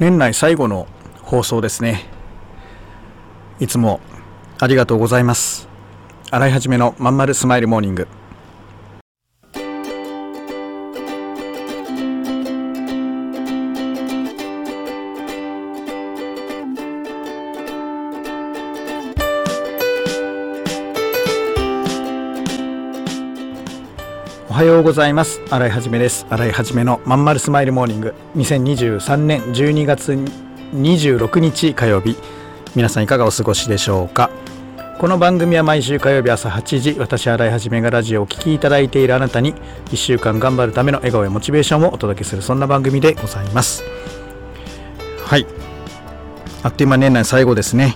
年内最後の放送ですね。いつもありがとうございます。洗いはじめのまんまるスマイルモーニング。おはようございます。洗いはじめです。洗いはじめのまんまるスマイルモーニング、2023年12月26日火曜日、皆さんいかがお過ごしでしょうか。この番組は毎週火曜日朝8時、私洗いはじめがラジオをお聞きいただいているあなたに1週間頑張るための笑顔やモチベーションをお届けする、そんな番組でございます。はい、あっという間年内最後ですね。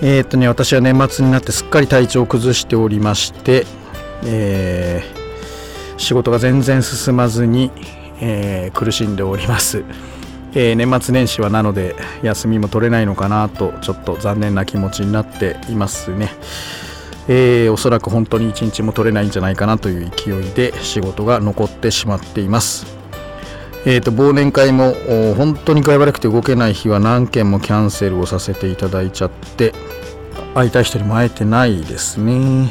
私は年末になってすっかり体調を崩しておりまして、仕事が全然進まずに、苦しんでおります。年末年始はなので休みも取れないのかなと、ちょっと残念な気持ちになっていますね。おそらく本当に一日も取れないんじゃないかなという勢いで仕事が残ってしまっています。忘年会も本当に具合悪くて動けない日は何件もキャンセルをさせていただいちゃって、会いたい人にも会えてないですね。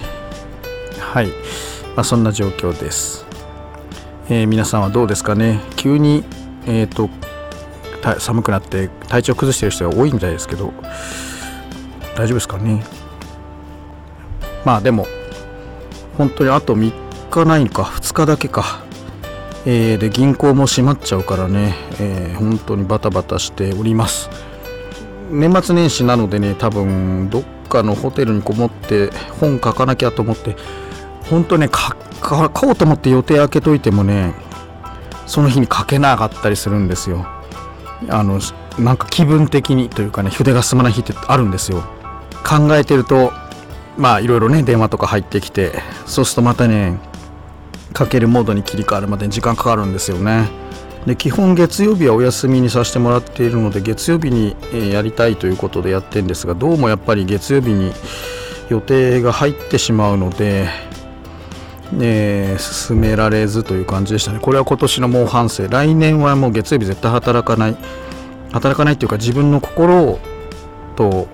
はい、そんな状況です。皆さんはどうですかね。急に寒くなって体調崩している人が多いみたいですけど、大丈夫ですかね。でも本当にあと3日ないか2日だけか、で銀行も閉まっちゃうからね、本当にバタバタしております。年末年始なのでね、多分どっかのホテルにこもって本書かなきゃと思って、本当ね、書こうと思って予定開けといてもね、その日に書けなかったりするんですよ。なんか気分的にというかね、筆が進まない日ってあるんですよ。考えてるといろいろね、電話とか入ってきて、そうするとまたね、書けるモードに切り替わるまでに時間かかるんですよね。で、基本月曜日はお休みにさせてもらっているので、月曜日にやりたいということでやってるんですが、どうもやっぱり月曜日に予定が入ってしまうので、進められずという感じでしたね。これは今年の猛反省。来年はもう月曜日絶対働かないというか、自分の心と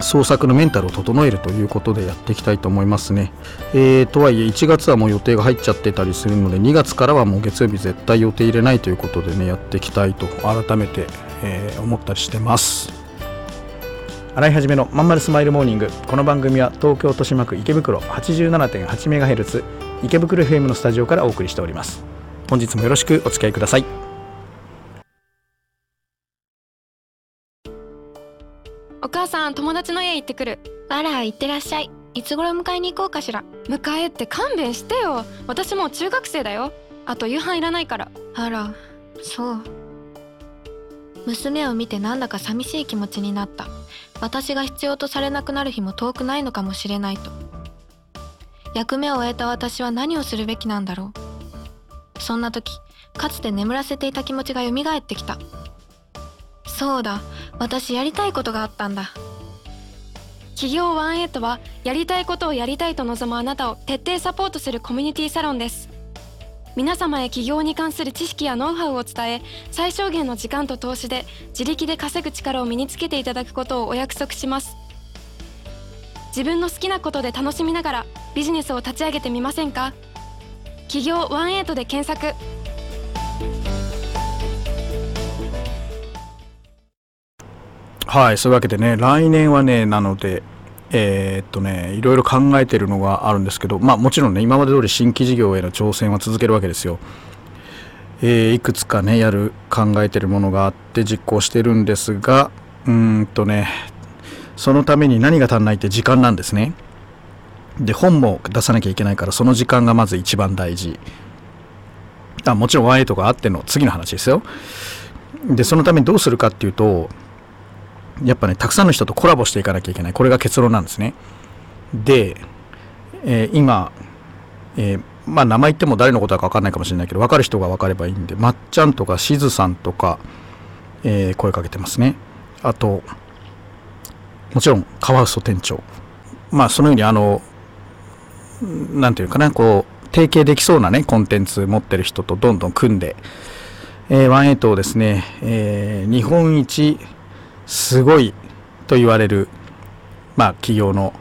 創作のメンタルを整えるということでやっていきたいと思いますね。とはいえ1月はもう予定が入っちゃってたりするので、2月からはもう月曜日絶対予定入れないということでね、やっていきたいと改めて、思ったりしてます。洗いはじめのまんまるスマイルモーニング。この番組は東京豊島区池袋 87.8 メガヘルツ池袋 FM のスタジオからお送りしております。本日もよろしくお付き合いください。お母さん、友達の家行ってくる。あら、行ってらっしゃい。いつ頃迎えに行こうかしら。迎えって勘弁してよ。私もう中学生だよ。あと夕飯いらないから。あら、そう。娘を見てなんだか寂しい気持ちになった。私が必要とされなくなる日も遠くないのかもしれないと。役目を終えた私は何をするべきなんだろう。そんな時、かつて眠らせていた気持ちが蘇ってきた。そうだ、私やりたいことがあったんだ。企業18はやりたいことをやりたいと望むあなたを徹底サポートするコミュニティサロンです。皆様へ起業に関する知識やノウハウを伝え、最小限の時間と投資で自力で稼ぐ力を身につけていただくことをお約束します。自分の好きなことで楽しみながらビジネスを立ち上げてみませんか。起業18で検索。はい、そういうわけでね、来年はね、なのでいろいろ考えてるのがあるんですけど、もちろんね、今まで通り新規事業への挑戦は続けるわけですよ。いくつかね、考えてるものがあって実行してるんですが、そのために何が足んないって時間なんですね。で、本も出さなきゃいけないから、その時間がまず一番大事。もちろんワイとかあっての次の話ですよ。で、そのためにどうするかっていうと、やっぱね、たくさんの人とコラボしていかなきゃいけない。これが結論なんですね。で、今、名前言っても誰のことだか分かんないかもしれないけど、分かる人が分かればいいんで、まっちゃんとかしずさんとか、声かけてますね。あと、もちろんカワウソ店長。そのように提携できそうなね、コンテンツ持ってる人とどんどん組んで、1-8をですね、日本一すごいと言われる、企業の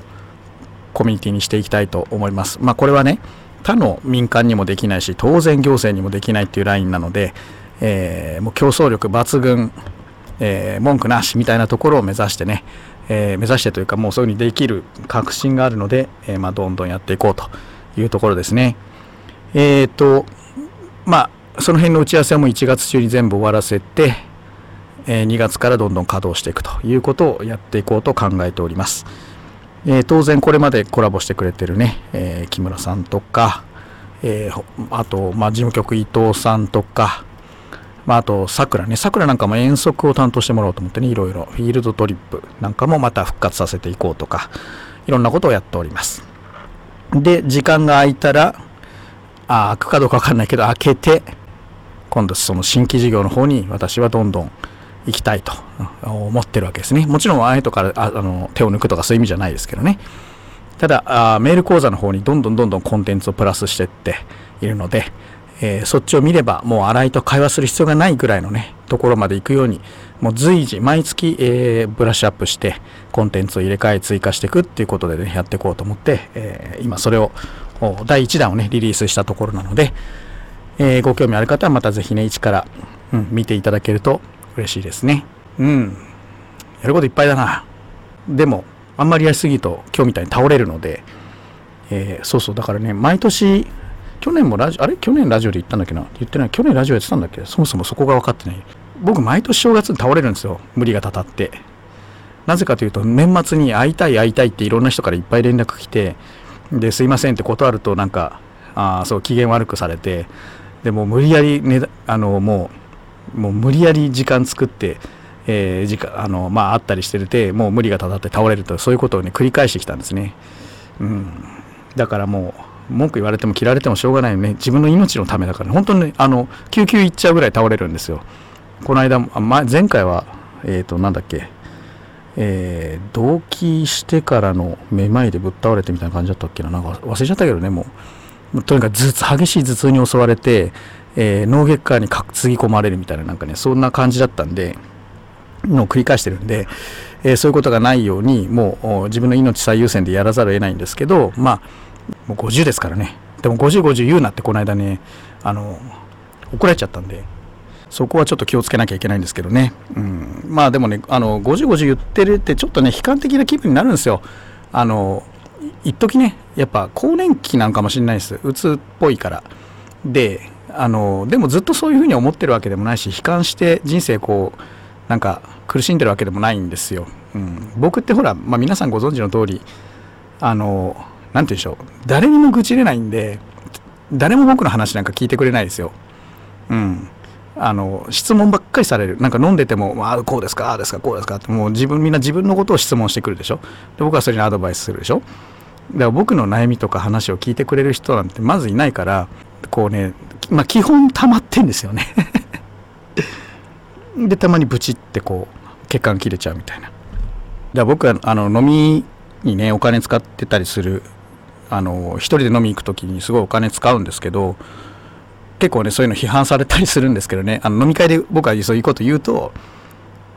コミュニティにしていきたいと思います。これはね、他の民間にもできないし、当然行政にもできないっていうラインなので、もう競争力抜群、文句なしみたいなところを目指してね、目指してというかもうそういう風にできる確信があるので、どんどんやっていこうというところですね。その辺の打ち合わせはもう1月中に全部終わらせて、2月からどんどん稼働していくということをやっていこうと考えております。当然これまでコラボしてくれてるね、木村さんとか、あと、事務局伊藤さんとか、あと桜ね、桜なんかも遠足を担当してもらおうと思ってね、いろいろフィールドトリップなんかもまた復活させていこうとか、いろんなことをやっております。で、時間が空いたら開くかどうか分かんないけど開けて、今度その新規事業の方に私はどんどん行きたいと思ってるわけですね。もちろんあえとから手を抜くとかそういう意味じゃないですけどね。ただメール講座の方にどんどんコンテンツをプラスしていっているので、そっちを見ればもう新井と会話する必要がないぐらいのねところまで行くように、もう随時毎月、ブラッシュアップしてコンテンツを入れ替え追加していくっていうことでねやっていこうと思って、今それを第1弾をねリリースしたところなので、ご興味ある方はまたぜひね一から、見ていただけると嬉しいですね。やることいっぱいだな。でもあんまりやりすぎると今日みたいに倒れるので、だからね、毎年去年も去年ラジオで言ったんだっけな、言ってない、去年ラジオやってたんだっけ、そもそもそこが分かってない。僕毎年正月に倒れるんですよ、無理がたたって。なぜかというと、年末に会いたいっていろんな人からいっぱい連絡来て、ですいませんって断ると、なんか機嫌悪くされて、でも無理やり、ね、もう無理やり時間作って、会ったりしてて、もう無理がたたって倒れると、そういうことをね繰り返してきたんですね。だからもう文句言われても切られてもしょうがないよね。自分の命のためだから、本当に救急行っちゃうぐらい倒れるんですよ。この間、前回は同期してからのめまいでぶっ倒れてみたいな感じだったっけな、なんか忘れちゃったけどね。もうとにかく激しい頭痛に襲われて、脳外科に担ぎ込まれるみたいな、なんかねそんな感じだったんでのを繰り返してるんで、そういうことがないように、もう自分の命最優先でやらざるを得ないんですけど、もう50ですからね。でも50言うなってこの間ね怒られちゃったんで、そこはちょっと気をつけなきゃいけないんですけどね。でもね、50言ってるってちょっとね悲観的な気分になるんですよ。一時ね、やっぱ更年期なんかもしれないです、うつっぽいから。ででもずっとそういう風に思ってるわけでもないし、悲観して人生こうなんか苦しんでるわけでもないんですよ。僕ってほら、皆さんご存知の通り、なんて言うんでしょう、誰にも愚痴れないんで、誰も僕の話なんか聞いてくれないですよ。質問ばっかりされる。なんか飲んでても、こうですか、ああですか、こうですかって、もうみんな自分のことを質問してくるでしょ。で、僕はそれにアドバイスするでしょ。だから僕の悩みとか話を聞いてくれる人なんてまずいないから、こうね、基本溜まってんですよねで、たまにブチってこう血管切れちゃうみたいな。だから僕は飲みにねお金使ってたりする、一人で飲み行くときにすごいお金使うんですけど、結構ねそういうの批判されたりするんですけどね。飲み会で僕はそういうこと言うと、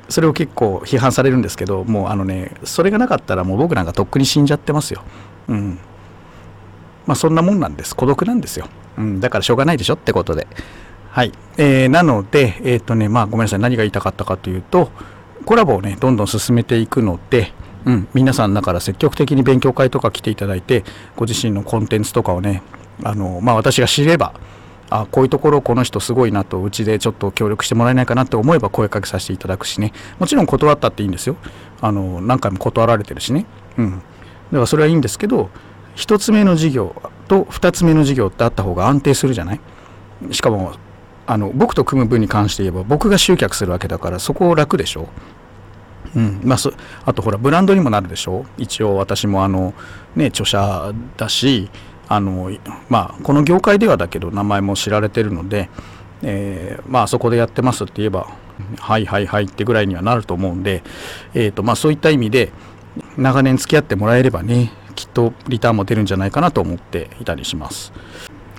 それを結構批判されるんですけど、もうそれがなかったらもう僕なんかとっくに死んじゃってますよ。そんなもんなんです、孤独なんですよ。だからしょうがないでしょってことで、はい。なのでごめんなさい、何が言いたかったかというと、コラボをねどんどん進めていくので、皆さんだから積極的に勉強会とか来ていただいて、ご自身のコンテンツとかをね私が知れば、こういうところこの人すごいなと、うちでちょっと協力してもらえないかなと思えば声かけさせていただくしね。もちろん断ったっていいんですよ。何回も断られてるしね。だからそれはいいんですけど、1つ目の事業と2つ目の事業ってあった方が安定するじゃない。しかも僕と組む分に関して言えば、僕が集客するわけだから、そこを楽でしょ。あとほらブランドにもなるでしょ。一応私も著者だし、この業界ではだけど名前も知られてるので、そこでやってますって言えばはいってぐらいにはなると思うんで、そういった意味で長年付き合ってもらえればね、きっとリターンも出るんじゃないかなと思っていたりします。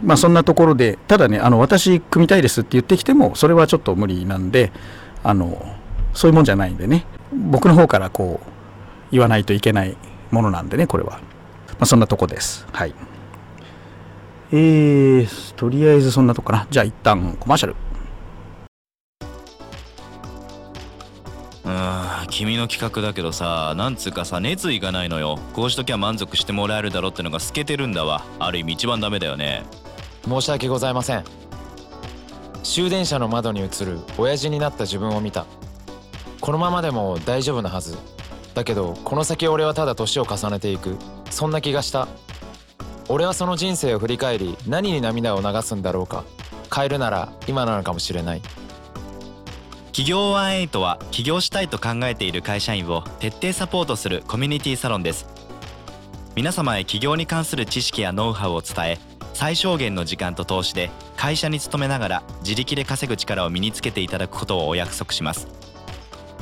まあ、そんなところで、ただね、私組みたいですって言ってきてもそれはちょっと無理なんで、そういうもんじゃないんでね、僕の方からこう言わないといけないものなんでね、これは、まあ、そんなとこです。はい、とりあえずそんなとこかな。じゃあ一旦コマーシャル。君の企画だけどさ、なんつうかさ、熱意がないのよ。こうしときゃ満足してもらえるだろうってのが透けてるんだわ。ある意味一番ダメだよね。申し訳ございません。終電車の窓に映る親父になった自分を見た。このままでも大丈夫なはずだけど、この先俺はただ年を重ねていく、そんな気がした。俺はその人生を振り返り、何に涙を流すんだろうか。変えるなら今なのかもしれない。企業18は起業したいと考えている会社員を徹底サポートするコミュニティサロンです。皆様へ起業に関する知識やノウハウを伝え、最小限の時間と投資で会社に勤めながら自力で稼ぐ力を身につけていただくことをお約束します。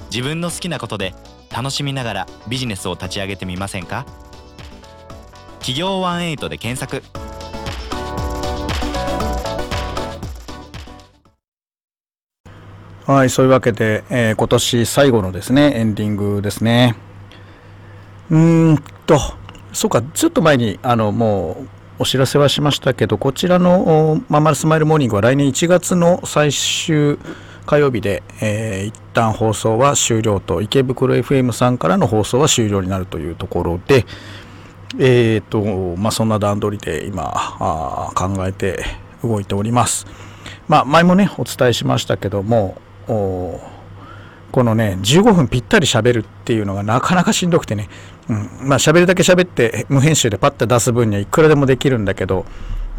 自分の好きなことで楽しみながらビジネスを立ち上げてみませんか。起業18で検索。はい、そういうわけで、今年最後のですね、エンディングですね。そうか、ちょっと前にもうお知らせはしましたけど、こちらのまんまるスマイルモーニングは来年1月の最終火曜日で、一旦放送は終了と、池袋 FM さんからの放送は終了になるというところで、まあ、そんな段取りで今考えて動いております。まあ、前もねお伝えしましたけども、このね15分ぴったり喋るっていうのがなかなかしんどくてね、まあ喋るだけ喋って無編集でパッと出す分にはいくらでもできるんだけど、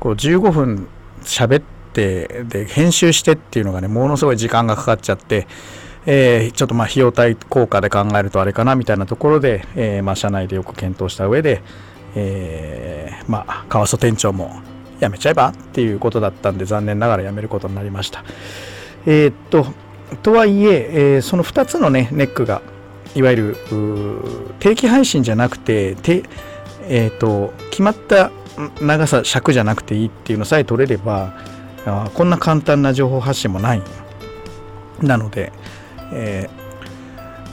こう15分喋ってで編集してっていうのがね、ものすごい時間がかかっちゃって、ちょっとまあ費用対効果で考えるとあれかなみたいなところで、まあ社内でよく検討した上で、まあ川曽店長もやめちゃえばっていうことだったんで、残念ながらやめることになりました。とはいえ、その2つのねネックが、いわゆる定期配信じゃなくて、決まった長さ尺じゃなくていいっていうのさえ取れれば、こんな簡単な情報発信もないなので、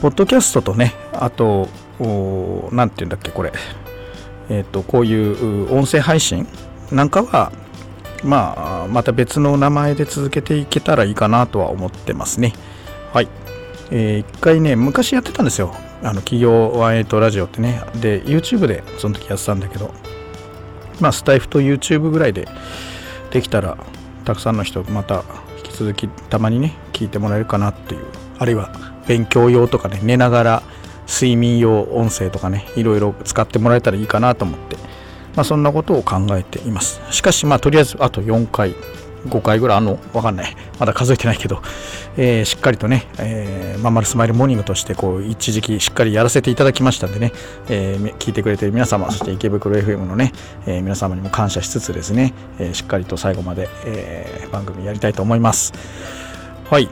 ポッドキャストとね、あとなんていうんだっけこれ、こういう音声配信なんかは、まあ、また別の名前で続けていけたらいいかなとは思ってますね。はい。一回ね、昔やってたんですよ。企業18ラジオってね。で、YouTube でその時やってたんだけど、まあ、スタイフと YouTube ぐらいでできたら、たくさんの人、また引き続きたまにね、聞いてもらえるかなっていう。あるいは、勉強用とかね、寝ながら睡眠用音声とかね、いろいろ使ってもらえたらいいかなと思って。まあ、そんなことを考えています。しかし、まあ、とりあえずあと4回、5回ぐらいわかんない。まだ数えてないけど、しっかりとね、まんまるスマイルモーニングとして、こう、一時期しっかりやらせていただきましたんでね、聞いてくれてる皆様、そして池袋 FM のね、皆様にも感謝しつつですね、しっかりと最後まで、番組やりたいと思います。はい。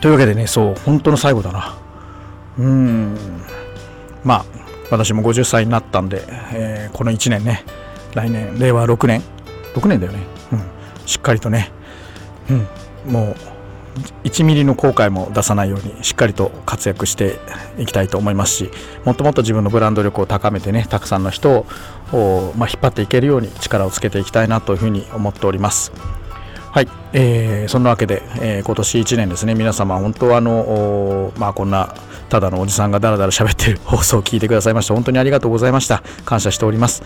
というわけでね、そう、本当の最後だな。まあ、私も50歳になったんで、この1年ね、来年令和6年だよね、しっかりとね、もう1ミリの後悔も出さないようにしっかりと活躍していきたいと思いますし、もっともっと自分のブランド力を高めてね、たくさんの人を、まあ、引っ張っていけるように力をつけていきたいなというふうに思っております。はい、そんなわけで、今年1年ですね、皆様本当はまあ、こんなただのおじさんがだらだら喋ってる放送を聞いてくださいまして、本当にありがとうございました。感謝しております。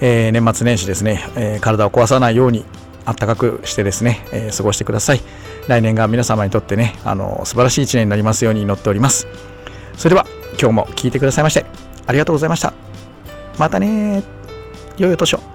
年末年始ですね、体を壊さないように暖かくしてですね、過ごしてください。来年が皆様にとってね、素晴らしい1年になりますように祈っております。それでは今日も聞いてくださいましてありがとうございました。またね、良いお年を。